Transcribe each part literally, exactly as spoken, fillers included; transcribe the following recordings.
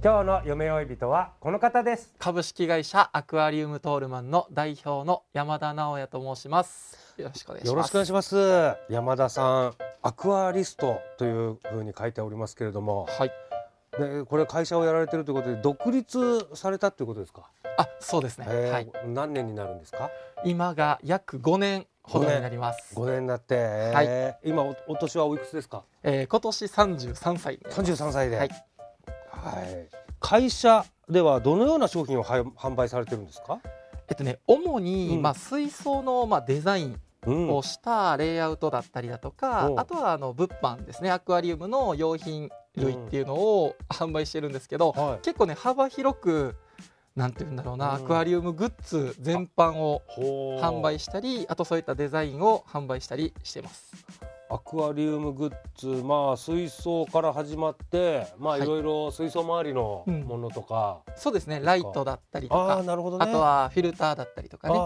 今日の夢追い人はこの方です。株式会社アクアリウムトールマンの代表の山田直也と申します。よろしくお願いします。よろしくお願いします。山田さん、アクアリストというふうに書いておりますけれども、はい、でこれ会社をやられているということで独立されたということですか。あ、そうですね、えーはい、何年になるんですか。今が約ごねんほどになります。ごねんになって、はいえー、今 お, お年はおいくつですか。えー、今年さんじゅうさんさい。さんじゅうさんさいで、はいはい、会社ではどのような商品を販売されているんですか。えっとね、主に、うんまあ、水槽の、まあ、デザインをしたレイアウトだったりだとか、うん、あとはあの物販ですね、アクアリウムの用品類っていうのを販売してるんですけど、うんはい、結構ね幅広くなんていうんだろうな、うん、アクアリウムグッズ全般を販売したり、 あ, あとそういったデザインを販売したりしてます。アクアリウムグッズ、まあ、水槽から始まって、まあ、いろいろ水槽周りのものとか、うん、そうですね、ライトだったりとか、 あー、なるほどね、あとはフィルターだったりとかね、あ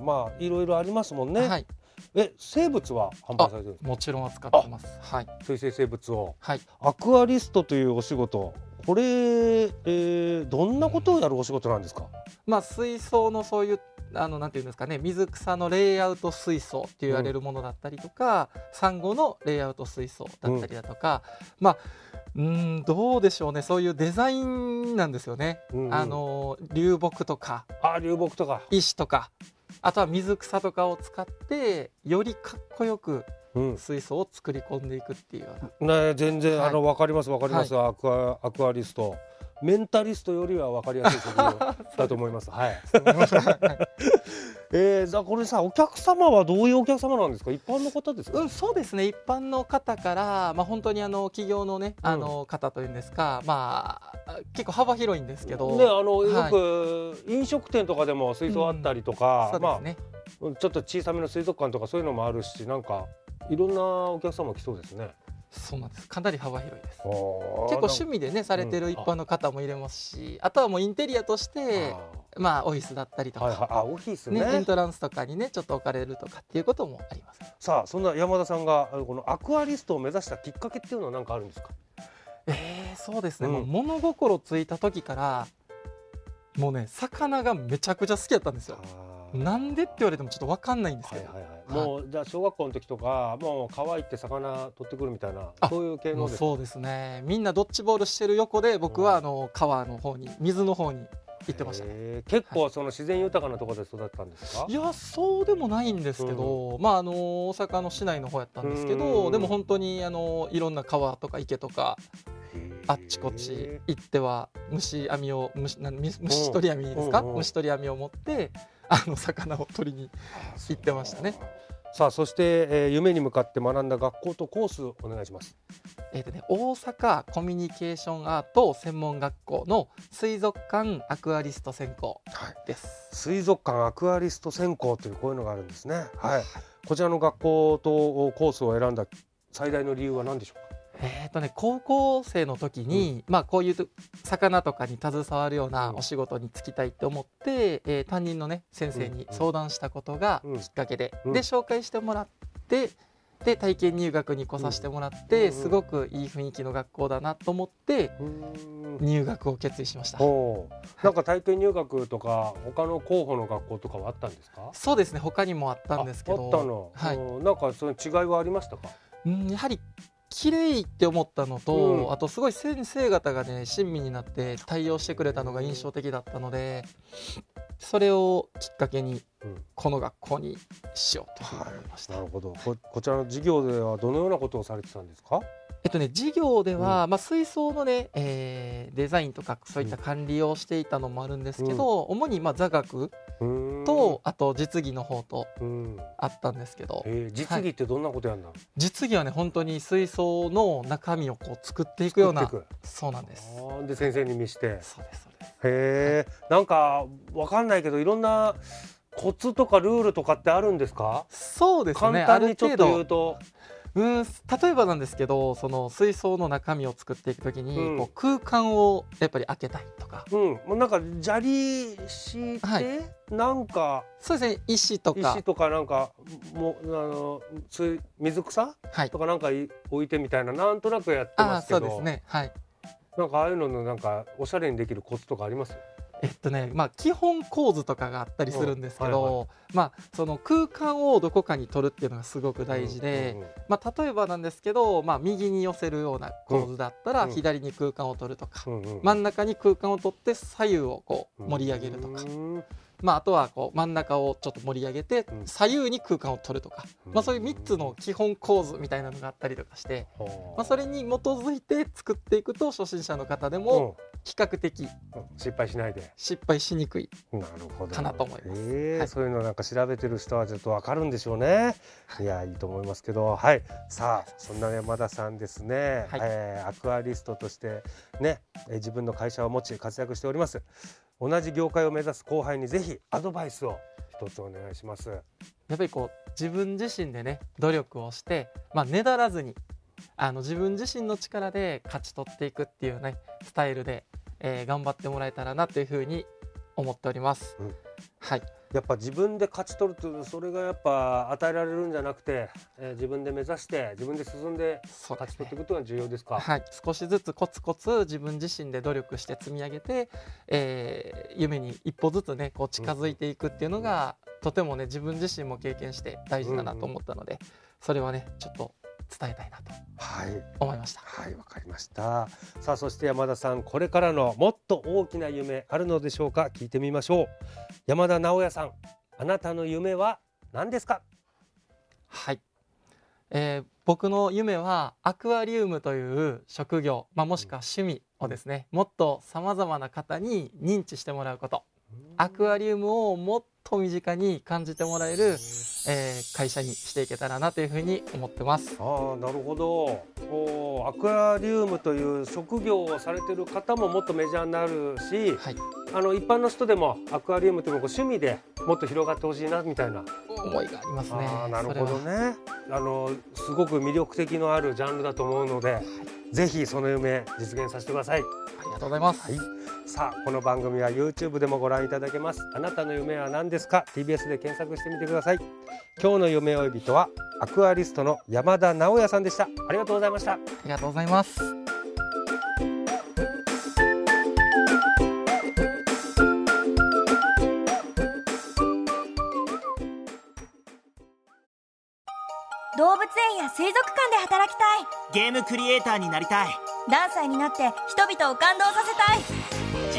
ー、まあ、いろいろありますもんね、はい。え、生物は販売されてるんですか。もちろん扱ってます、はい、水生生物を、はい、アクアリストというお仕事、これ、えー、どんなことをやるお仕事なんですか。まあ、水槽のそういうあのなんていうんですかね、水草のレイアウト水槽って言われるものだったりとか、うん、サンゴのレイアウト水槽だったりだとか、うん、まあうんどうでしょうね、そういうデザインなんですよね、うんうん、あの流木とか、あ、流木とか石とか、あとは水草とかを使ってよりかっこよく水槽を作り込んでいくっていうような、うんね、全然、はい、あの分かります分かります、はい、アクア、アクアリストメンタリストよりは分かりやすいだと思います、はいえー、これさ、お客様はどういうお客様なんですか。一般の方ですか。うん、そうですね、一般の方から、まあ、本当にあの企業のね、あの方というんですか、うん、まあ、結構幅広いんですけど、ね、あのよく、はい、飲食店とかでも水槽あったりとか、うん、そうですね、まあ、ちょっと小さめの水族館とかそういうのもあるし、なんかいろんなお客様来そうですね。そうなんです、かなり幅広いです。結構趣味でねされてる一般の方もいれますし、うん、あ, あとはもうインテリアとしてあ、まあ、オフィスだったりとか、はいはい、あ、オフィスね、ね、エントランスとかにねちょっと置かれるとかっていうこともあります。さあ、そんな山田さんがこのアクアリストを目指したきっかけっていうのは何かあるんですか。えー、そうですね、うん、もう物心ついた時からもうね、魚がめちゃくちゃ好きだったんですよ。なんでって言われてもちょっと分かんないんですけど、はいはいはい、もうじゃあ小学校の時とかもう川行って魚取ってくるみたいな、そういう系のですか。そうですね、みんなドッジボールしてる横で僕はあの川の方に、水の方に行ってましたね。結構その自然豊かなところで育ったんですか。はい、いやそうでもないんですけど、うん、まああの大阪の市内の方やったんですけど、でも本当にあのいろんな川とか池とかあっちこっち行っては虫網を 虫, 虫取り網ですか、うんうんうん、虫取り網を持ってあの魚を取りに行ってましたね。さあ、そして、えー、夢に向かって学んだ学校とコースをお願いします。えーとね、大阪コミュニケーションアート専門学校の水族館アクアリスト専攻です、はい、水族館アクアリスト専攻というこういうのがあるんですね、はいはい、こちらの学校とコースを選んだ最大の理由は何でしょうか。えーとね、高校生の時に、うんまあ、こういう魚とかに携わるようなお仕事に就きたいって思って、うんえー、担任の、ね、先生に相談したことがきっかけで、うん、で紹介してもらってで体験入学に来させてもらって、うん、すごくいい雰囲気の学校だなと思って、うん、入学を決意しました。おー、なんか体験入学とか他の候補の学校とかはあったんですか。そうですね、他にもあったんですけど、あ、あったの、はい、なんかその違いはありましたか。うん、やはり綺麗って思ったのと、うん、あとすごい先生方がね親身になって対応してくれたのが印象的だったので、それをきっかけにこの学校にしようと思いました、うんはい、なるほど。 こ, こちらの授業ではどのようなことをされてたんですか？えっとね、授業では、うんまあ、水槽の、ねえー、デザインとかそういった管理をしていたのもあるんですけど、うん、主にまあ座学とあと実技の方とあったんですけど、えー、実技ってどんなことやんの、はい、実技はね本当に水槽の中身をこう作っていくような、そうなんです。で先生に見して、そうですそうです。へえ、はい、なんかわかんないけどいろんなコツとかルールとかってあるんですか？そうですね、簡単にちょっと言うとうん、例えばなんですけど、その水槽の中身を作っていくときに、うん、こう空間をやっぱり開けたいとか、うん、なんか砂利敷いて、はい、なんかそうですね、石とか石とかなんかもあの水草、はい、とかなんか置いてみたいな、なんとなくやってますけど、あ、そうですね、はい、なんかああいうののなんかおしゃれにできるコツとかあります？えっとねまあ、基本構図とかがあったりするんですけど、うんはいはいまあ、その空間をどこかに取るっていうのがすごく大事で、うんうんうんまあ、例えばなんですけど、まあ、右に寄せるような構図だったら左に空間を取るとか、うんうん、真ん中に空間を取って左右をこう盛り上げるとか、うんまあ、あとはこう真ん中をちょっと盛り上げて左右に空間を取るとか、うんまあ、そういうみっつの基本構図みたいなのがあったりとかして、うんまあ、それに基づいて作っていくと初心者の方でも、うん比較的失敗しないで失敗しにくいかなと思います、えーはい、そういうのなんか調べてる人はちょっと分かるんでしょうね。いやいいと思いますけど、はい、さあそんな山田さんですね、はいえー、アクアリストとして、ね、自分の会社を持ち活躍しております。同じ業界を目指す後輩にぜひアドバイスを一つお願いします。やっぱりこう自分自身でね努力をして、まあ、ねだらずにあの自分自身の力で勝ち取っていくっていうねスタイルで、えー、頑張ってもらえたらなというふうに思っております、うんはい、やっぱ自分で勝ち取るとそれがやっぱ与えられるんじゃなくて、えー、自分で目指して自分で進んで勝ち取っていくことが重要ですか？はい、少しずつコツコツ自分自身で努力して積み上げて、えー、夢に一歩ずつねこう近づいていくっていうのが、うん、とてもね自分自身も経験して大事だなと思ったので、うんうん、それはねちょっと伝えたいなと思いました。はい、はい、わかりました。さあそして山田さんこれからのもっと大きな夢あるのでしょうか？聞いてみましょう。山田直哉さん、あなたの夢は何ですか？はい、えー、僕の夢はアクアリウムという職業、まあ、もしくは趣味をですね、うん、もっとさまざまな方に認知してもらうこと、うん、アクアリウムをもっと身近に感じてもらえるえー、会社にしていけたらなというふうに思ってます。ああ、なるほど。おアクアリウムという職業をされている方ももっとメジャーになるし、はい、あの一般の人でもアクアリウムというのは趣味でもっと広がってほしいなみたいな思いがありますね。あ、なるほどね。あのすごく魅力的のあるジャンルだと思うので、はい、ぜひその夢実現させてください。ありがとうございます、はい、さあこの番組は YouTube でもご覧いただけます。あなたの夢は何ですか？ ティービーエス で検索してみてください。今日の夢追い人はアクアリストの山田直哉さんでした。ありがとうございました。ありがとうございます。動物園や水族館で働きたい。ゲームクリエイターになりたい。何歳になって人々を感動させたい。